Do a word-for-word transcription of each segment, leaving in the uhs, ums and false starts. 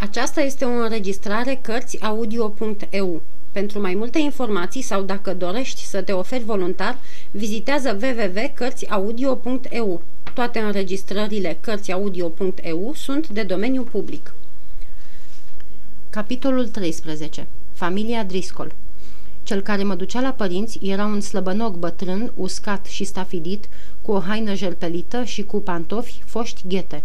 Aceasta este o înregistrare cărți audio punct e u. Pentru mai multe informații sau dacă dorești să te oferi voluntar, vizitează w w w punct cărți audio punct e u. Toate înregistrările cărți audio punct e u sunt de domeniu public. Capitolul treisprezece. Familia Driscoll. Cel care mă ducea la părinți era un slăbănoc bătrân, uscat și stafidit, cu o haină jerpelită și cu pantofi foști ghete.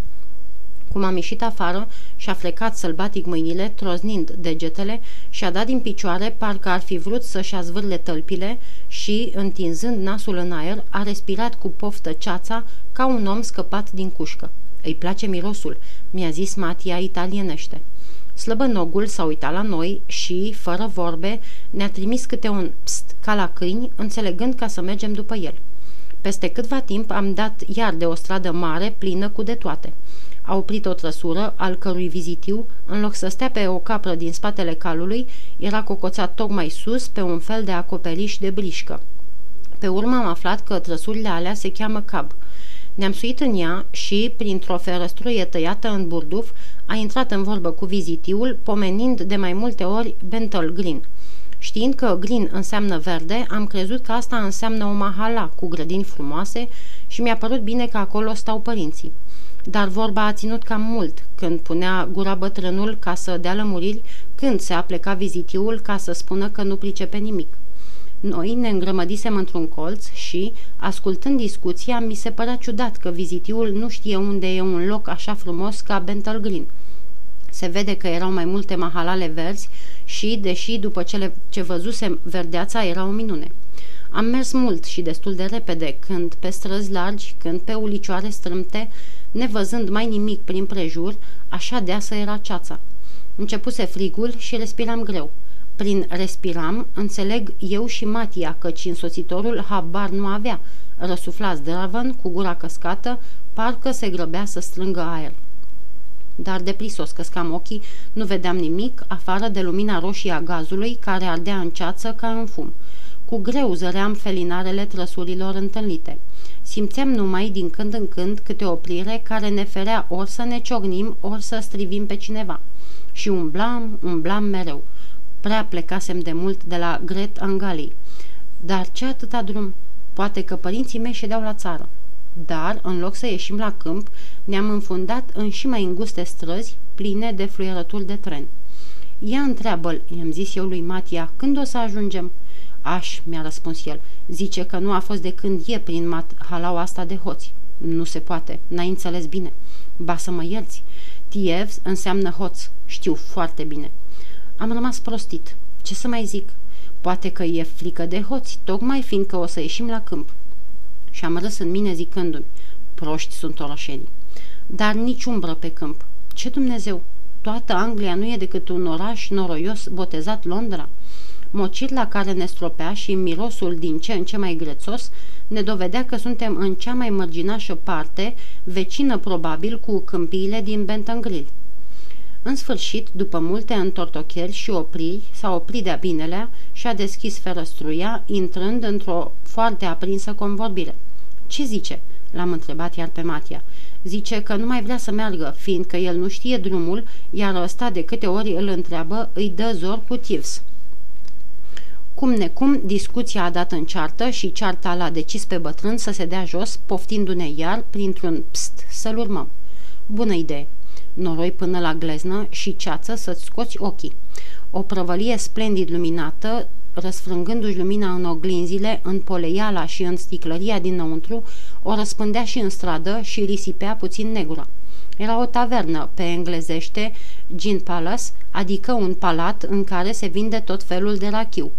Cum am ieșit afară, și-a flecat sălbatic mâinile, troznind degetele, și-a dat din picioare, parcă ar fi vrut să-și azvârle tălpile și, întinzând nasul în aer, a respirat cu poftă ceața ca un om scăpat din cușcă. "Îi place mirosul," mi-a zis Matia italienește. Slăbănogul s-a uitat la noi și, fără vorbe, ne-a trimis câte un pst ca la câini, înțelegând ca să mergem după el. Peste câtva timp am dat iar de o stradă mare, plină cu de toate. A oprit o trăsură, al cărui vizitiu, în loc să stea pe o capră din spatele calului, era cocoțat tocmai sus pe un fel de acoperiș de brișcă. Pe urmă am aflat că trăsurile alea se cheamă cab. Ne-am suit în ea și, printr-o ferăstruie tăiată în burduf, a intrat în vorbă cu vizitiul, pomenind de mai multe ori Bentley Green. Știind că green înseamnă verde, am crezut că asta înseamnă o mahala cu grădini frumoase și mi-a părut bine că acolo stau părinții. Dar vorba a ținut cam mult, când punea gura bătrânul ca să dea lămuriri, când se apleca vizitiul ca să spună că nu pricepe nimic. Noi ne îngrămădisem într-un colț și, ascultând discuția, mi se părea ciudat că vizitiul nu știe unde e un loc așa frumos ca Bentley Green. Se vede că erau mai multe mahalale verzi și, deși după cele ce văzusem, verdeața era o minune. Am mers mult și destul de repede, când pe străzi largi, când pe ulicioare strâmte, nevăzând mai nimic prin prejur, așa deasă era ceața. Începuse frigul și respiram greu. Prin respiram, înțeleg eu și Matia, căci însoțitorul habar nu avea. Răsufla zdravăn, cu gura căscată, parcă se grăbea să strângă aer. Dar de prisos căscam ochii, nu vedeam nimic, afară de lumina roșie a gazului, care ardea în ceață ca în fum. Cu greu zăream felinarele trăsurilor întâlnite. Simțeam numai din când în când câte o oprire care ne ferea ori să ne ciocnim, ori să strivim pe cineva. Și umblam, umblam mereu. Prea plecasem de mult de la Gret Angali. Dar ce atâta drum? Poate că părinții mei ședeau la țară. Dar, în loc să ieșim la câmp, ne-am înfundat în și mai înguste străzi, pline de fluierături de tren. "Ia întreabă-l," i-am zis eu lui Matia, "când o să ajungem?" "Aș," mi-a răspuns el, "zice că nu a fost de când e prin mahalaua asta de hoți." "Nu se poate, n-ai înțeles bine." "Ba să mă ierți, tievs înseamnă hoț, știu foarte bine." Am rămas prostit. Ce să mai zic? Poate că e frică de hoți, tocmai fiindcă o să ieșim la câmp. Și am râs în mine zicându-mi, proști sunt orășenii. Dar nici umbră pe câmp. Ce Dumnezeu? Toată Anglia nu e decât un oraș noroios botezat Londra? Mocirla care ne stropea și mirosul din ce în ce mai grețos ne dovedea că suntem în cea mai mărginașă parte, vecină probabil cu câmpiile din Bentham Green. În sfârșit, după multe întortocheri și opriri, s-a oprit de-a binelea și a deschis ferăstruia, intrând într-o foarte aprinsă convorbire. "Ce zice?" l-am întrebat iar pe Matia. "Zice că nu mai vrea să meargă, fiindcă el nu știe drumul, iar ăsta de câte ori îl întreabă îi dă zor cu tivs." Cum necum, discuția a dat în ceartă și cearta l-a decis pe bătrân să se dea jos, poftindu-ne iar, printr-un pst, să-l urmăm. "Bună idee! Noroi până la gleznă și ceață să-ți scoți ochii." O prăvălie splendid luminată, răsfrângându-și lumina în oglinzile, în poleiala și în sticlăria dinăuntru, o răspândea și în stradă și risipea puțin negura. Era o tavernă, pe englezește, gin palace, adică un palat în care se vinde tot felul de rachiu.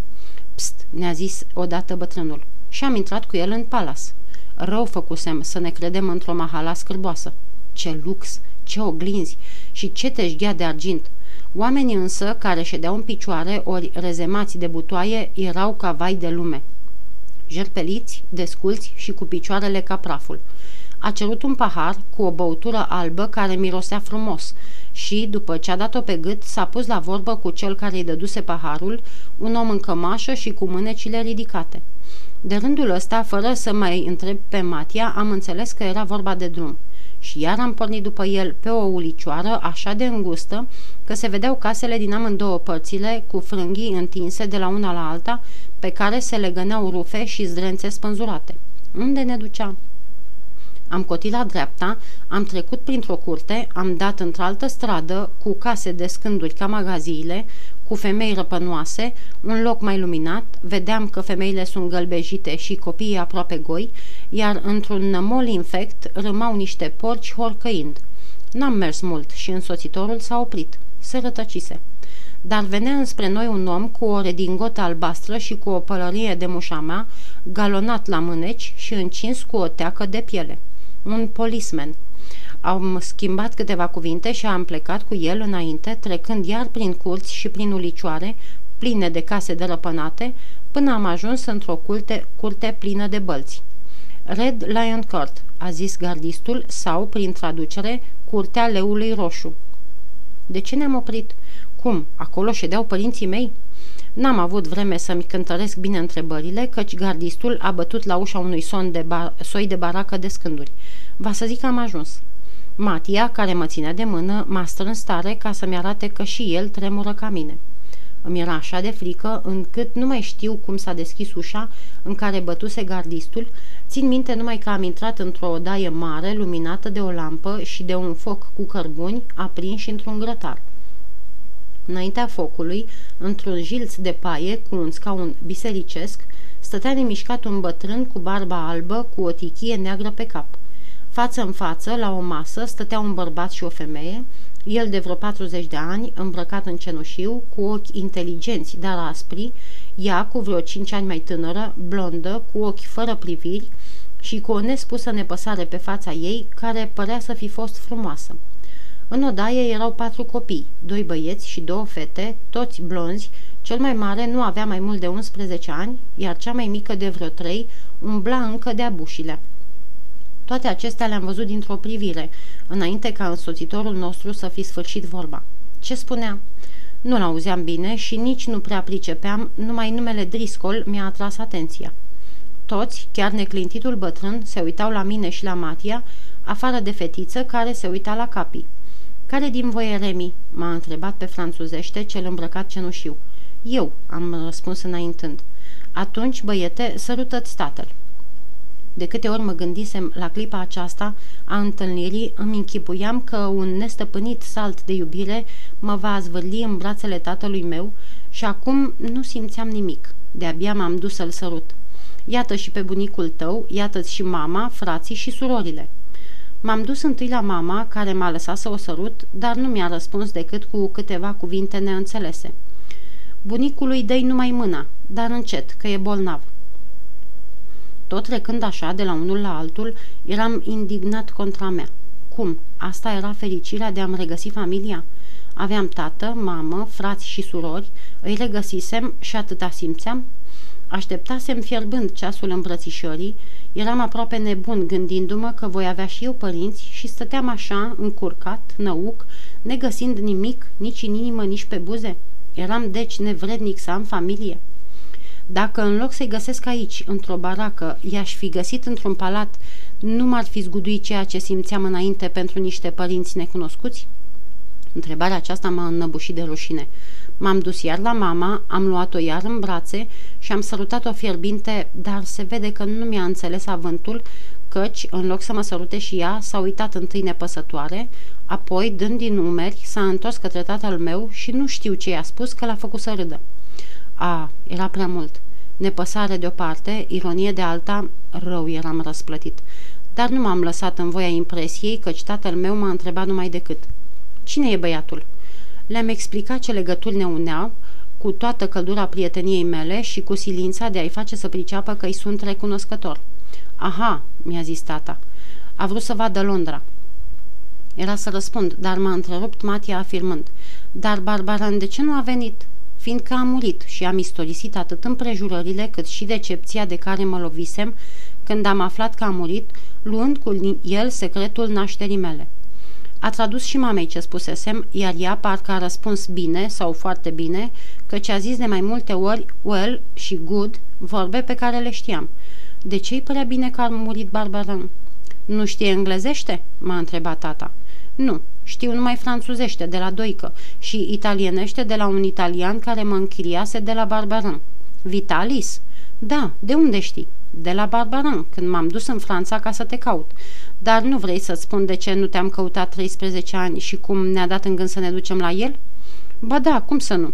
"Pst," ne-a zis odată bătrânul, și am intrat cu el în palas. Rău făcusem să ne credem într-o mahala scârboasă. Ce lux! Ce oglinzi și ce teșghea de argint! Oamenii însă, care ședeau în picioare ori rezemați de butoaie, erau ca vai de lume. Jerpeliți, desculți și cu picioarele ca praful. A cerut un pahar cu o băutură albă care mirosea frumos și, după ce a dat-o pe gât, s-a pus la vorbă cu cel care îi dăduse paharul, un om în cămașă și cu mânecile ridicate. De rândul ăsta, fără să mai întreb pe Matia, am înțeles că era vorba de drum. și iar am pornit după el pe o ulicioară așa de îngustă că se vedeau casele din amândouă părțile cu frânghii întinse de la una la alta pe care se legăneau rufe și zdrențe spânzurate. Unde ne ducea? Am cotit la dreapta, am trecut printr-o curte, am dat într-altă stradă cu case de scânduri ca magaziile, cu femei răpănoase, un loc mai luminat, vedeam că femeile sunt gălbejite și copiii aproape goi, iar într-un nămol infect rămau niște porci horcăind. N-am mers mult și însoțitorul s-a oprit, se rătăcise. Dar venea înspre noi un om cu o redingotă albastră și cu o pălărie de mușamea, galonat la mâneci și încins cu o teacă de piele. Un policeman. Am schimbat câteva cuvinte și am plecat cu el înainte, trecând iar prin curți și prin ulicioare, pline de case dărăpânate, până am ajuns într-o curte, curte plină de bălți. Red Lion Court, a zis gardistul, sau, prin traducere, curtea leului roșu. De ce ne-am oprit? Cum? Acolo ședeau părinții mei? N-am avut vreme să-mi cântăresc bine întrebările, căci gardistul a bătut la ușa unui son de bar- soi de baracă de scânduri. Va să zic că am ajuns. Matia, care mă ținea de mână, m-a strâns tare ca să-mi arate că și el tremură ca mine. Îmi era așa de frică, încât nu mai știu cum s-a deschis ușa în care bătuse gardistul, țin minte numai că am intrat într-o odaie mare, luminată de o lampă și de un foc cu cărbuni aprinși într-un grătar. Înaintea focului, într-un jilț de paie cu un scaun bisericesc, stătea nemișcat un bătrân cu barba albă, cu o tichie neagră pe cap. Față în față, la o masă, stătea un bărbat și o femeie, el de vreo patruzeci de ani, îmbrăcat în cenușiu, cu ochi inteligenți, dar aspri, ea cu vreo cinci ani mai tânără, blondă, cu ochi fără priviri și cu o nespusă nepăsare pe fața ei, care părea să fi fost frumoasă. În odaie erau patru copii, doi băieți și două fete, toți blonzi, cel mai mare nu avea mai mult de unsprezece ani, iar cea mai mică de vreo trei umbla încă de-a bușile. Toate acestea le-am văzut dintr-o privire, înainte ca însoțitorul nostru să fi sfârșit vorba. Ce spunea? Nu-l auzeam bine și nici nu prea pricepeam, numai numele Driscoll mi-a atras atenția. Toți, chiar neclintitul bătrân, se uitau la mine și la Matia, afară de fetiță care se uita la Capi. Care din voi e Remi?" m-a întrebat pe franțuzește cel îmbrăcat cenușiu. Eu," am răspuns înaintând. Atunci, băiete, sărută-ți tatăl." De câte ori mă gândisem la clipa aceasta a întâlnirii, îmi închipuiam că un nestăpânit salt de iubire mă va zvârli în brațele tatălui meu și acum nu simțeam nimic. De-abia m-am dus să-l sărut. Iată și pe bunicul tău, iată-ți și mama, frații și surorile." M-am dus întâi la mama, care m-a lăsat să o sărut, dar nu mi-a răspuns decât cu câteva cuvinte neînțelese. Bunicului dă-i numai mâna, dar încet, că e bolnav. Tot trecând așa de la unul la altul, eram indignat contra mea. Cum? Asta era fericirea de a-mi regăsi familia? Aveam tată, mamă, frați și surori, îi regăsisem și atâta simțeam? Așteptasem fierbând ceasul îmbrățișorii, eram aproape nebun gândindu-mă că voi avea și eu părinți și stăteam așa, încurcat, năuc, negăsind nimic, nici în inimă, nici pe buze. Eram deci nevrednic să am familie. Dacă în loc să-i găsesc aici, într-o baracă, i-aș fi găsit într-un palat, nu m-ar fi zguduit ceea ce simțeam înainte pentru niște părinți necunoscuți? Întrebarea aceasta m-a înnăbușit de rușine. M-am dus iar la mama, am luat-o iar în brațe și am sărutat-o fierbinte, dar se vede că nu mi-a înțeles avântul, căci, în loc să mă sărute și ea, s-a uitat întâi nepăsătoare, apoi, dând din umeri, s-a întors către tatăl meu și nu știu ce i-a spus că l-a făcut să râdă. A, era prea mult. Nepăsare de o parte, ironie de alta, rău eram răsplătit. Dar nu m-am lăsat în voia impresiei, căci tatăl meu m-a întrebat numai decât. Cine e băiatul? Le-am explicat ce legături ne uneau, cu toată căldura prieteniei mele și cu silința de a-i face să priceapă că îi sunt recunoscător. Aha, mi-a zis tata, a vrut să vadă Londra. Era să răspund, dar m-a întrerupt Matia afirmând, dar Barberin de ce nu a venit? Fiindcă a murit și am istorisit atât împrejurările cât și decepția de care mă lovisem când am aflat că a murit, luând cu el secretul nașterii mele. A tradus și mamei ce spusesem, iar ea parcă a răspuns bine sau foarte bine, căci a zis de mai multe ori well și good, vorbe pe care le știam. De ce îi părea bine că a murit Barberin? Nu știe englezește?" m-a întrebat tata. Nu, știu numai franțuzește de la Doică și italienește de la un italian care mă închiriase de la Barberin." Vitalis?" Da, de unde știi?" De la Barberin, când m-am dus în Franța ca să te caut. Dar nu vrei să-ți spun de ce nu te-am căutat treisprezece ani și cum ne-a dat în gând să ne ducem la el?" Ba da, cum să nu?"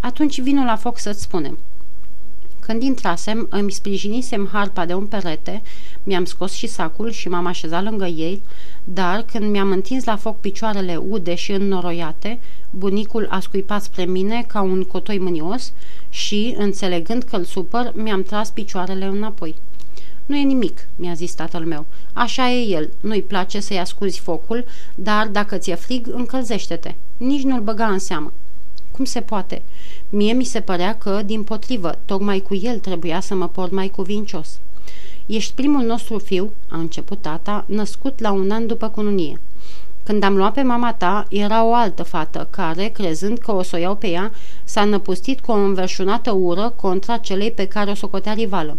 Atunci vino la foc să-ți spunem." Când intrasem, îmi sprijinisem harpa de un perete, mi-am scos și sacul și m-am așezat lângă ei, dar când mi-am întins la foc picioarele ude și înnoroiate, bunicul a scuipat spre mine ca un cotoi mânios și, înțelegând că îl supăr, mi-am tras picioarele înapoi. Nu e nimic," mi-a zis tatăl meu. Așa e el, nu-i place să-i ascunzi focul, dar dacă ți-e frig, încălzește-te. Nici nu-l băga în seamă." Cum se poate? Mie mi se părea că, dimpotrivă, tocmai cu el trebuia să mă port mai cuvincios. Ești primul nostru fiu," a început tata, născut la un an după cununie. Când am luat pe mama ta, era o altă fată care, crezând că o să o iau pe ea, s-a năpustit cu o înverșunată ură contra celei pe care o socotea rivală.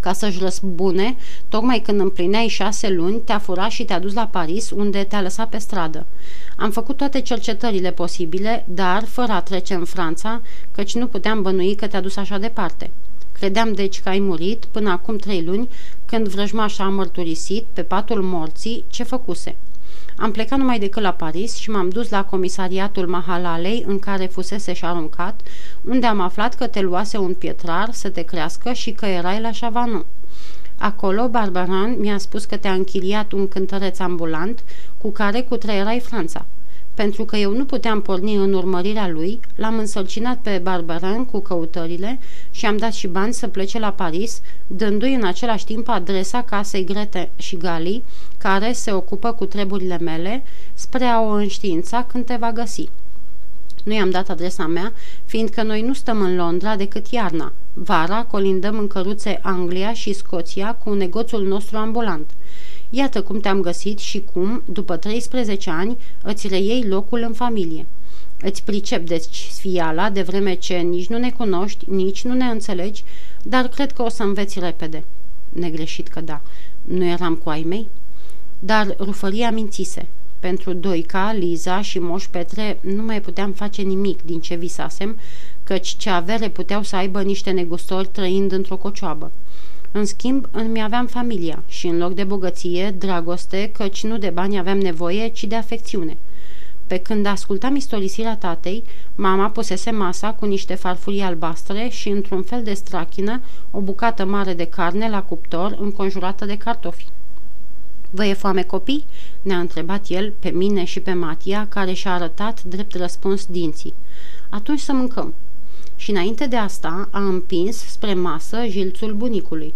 Ca să-și răzbune, tocmai când împlineai șase luni, te-a furat și te-a dus la Paris, unde te-a lăsat pe stradă. Am făcut toate cercetările posibile, dar fără a trece în Franța, căci nu puteam bănui că te-a dus așa departe. Credeam deci că ai murit până acum trei luni, când vrăjmașa a mărturisit, pe patul morții, ce făcuse. Am plecat numai decât la Paris și m-am dus la comisariatul Mahalalei în care fusese și aruncat, unde am aflat că te luase un pietrar să te crească și că erai la Chavanu. Acolo, Barberin mi-a spus că te-a închiriat un cântăreț ambulant cu care cutreierai Franța. Pentru că eu nu puteam porni în urmărirea lui, l-am însărcinat pe Barberin cu căutările și am dat și bani să plece la Paris, dându-i în același timp adresa casei Greth and Galley, care se ocupă cu treburile mele, spre a o înștiința când te va găsi. Nu i-am dat adresa mea, fiindcă noi nu stăm în Londra decât iarna. Vara colindăm în căruțe Anglia și Scoția cu negoțul nostru ambulant. Iată cum te-am găsit și cum, după treisprezece ani, îți reiei locul în familie. Îți pricep deci sfiala, de vreme ce nici nu ne cunoști, nici nu ne înțelegi, dar cred că o să înveți repede." Negreșit că da. Nu eram cu ai mei? Dar rufăria mințise. Pentru Doica, Liza și Moș Petre nu mai puteam face nimic din ce visasem, căci ce avere puteau să aibă niște negustori trăind într-o cocioabă. În schimb, îmi aveam familia și în loc de bogăție, dragoste, căci nu de bani aveam nevoie, ci de afecțiune. Pe când ascultam istorisirea tatei, mama pusese masa cu niște farfurii albastre și într-un fel de strachină o bucată mare de carne la cuptor înconjurată de cartofi. Vă e foame, copii?" ne-a întrebat el pe mine și pe Matia, care și-a arătat drept răspuns dinții. Atunci să mâncăm." Și înainte de asta a împins spre masă jilțul bunicului.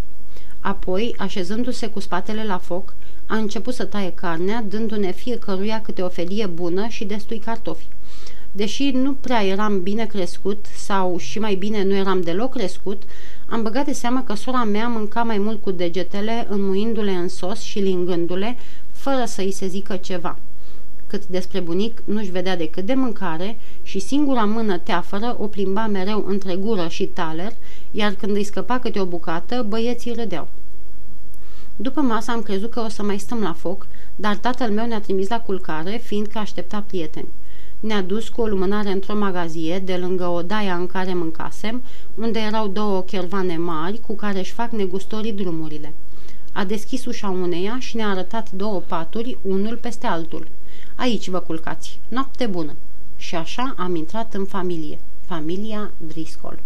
Apoi, așezându-se cu spatele la foc, a început să taie carnea, dându-ne fiecăruia câte o felie bună și destui cartofi. Deși nu prea eram bine crescut, sau și mai bine nu eram deloc crescut, am băgat de seamă că sora mea mânca mai mult cu degetele, înmuindu-le în sos și lingându-le, fără să îi se zică ceva. Cât despre bunic, nu-și vedea decât de mâncare și singura mână teafără o plimba mereu între gură și taler, iar când îi scăpa câte o bucată, băieții râdeau. După masă am crezut că o să mai stăm la foc, dar tatăl meu ne-a trimis la culcare, fiindcă aștepta prieteni. Ne-a dus cu o lumânare într-o magazie de lângă odaia în care mâncasem, unde erau două chervane mari cu care își fac negustorii drumurile. A deschis ușa uneia și ne-a arătat două paturi, unul peste altul. Aici vă culcați. Noapte bună." Și așa am intrat în familie. Familia Driscoll.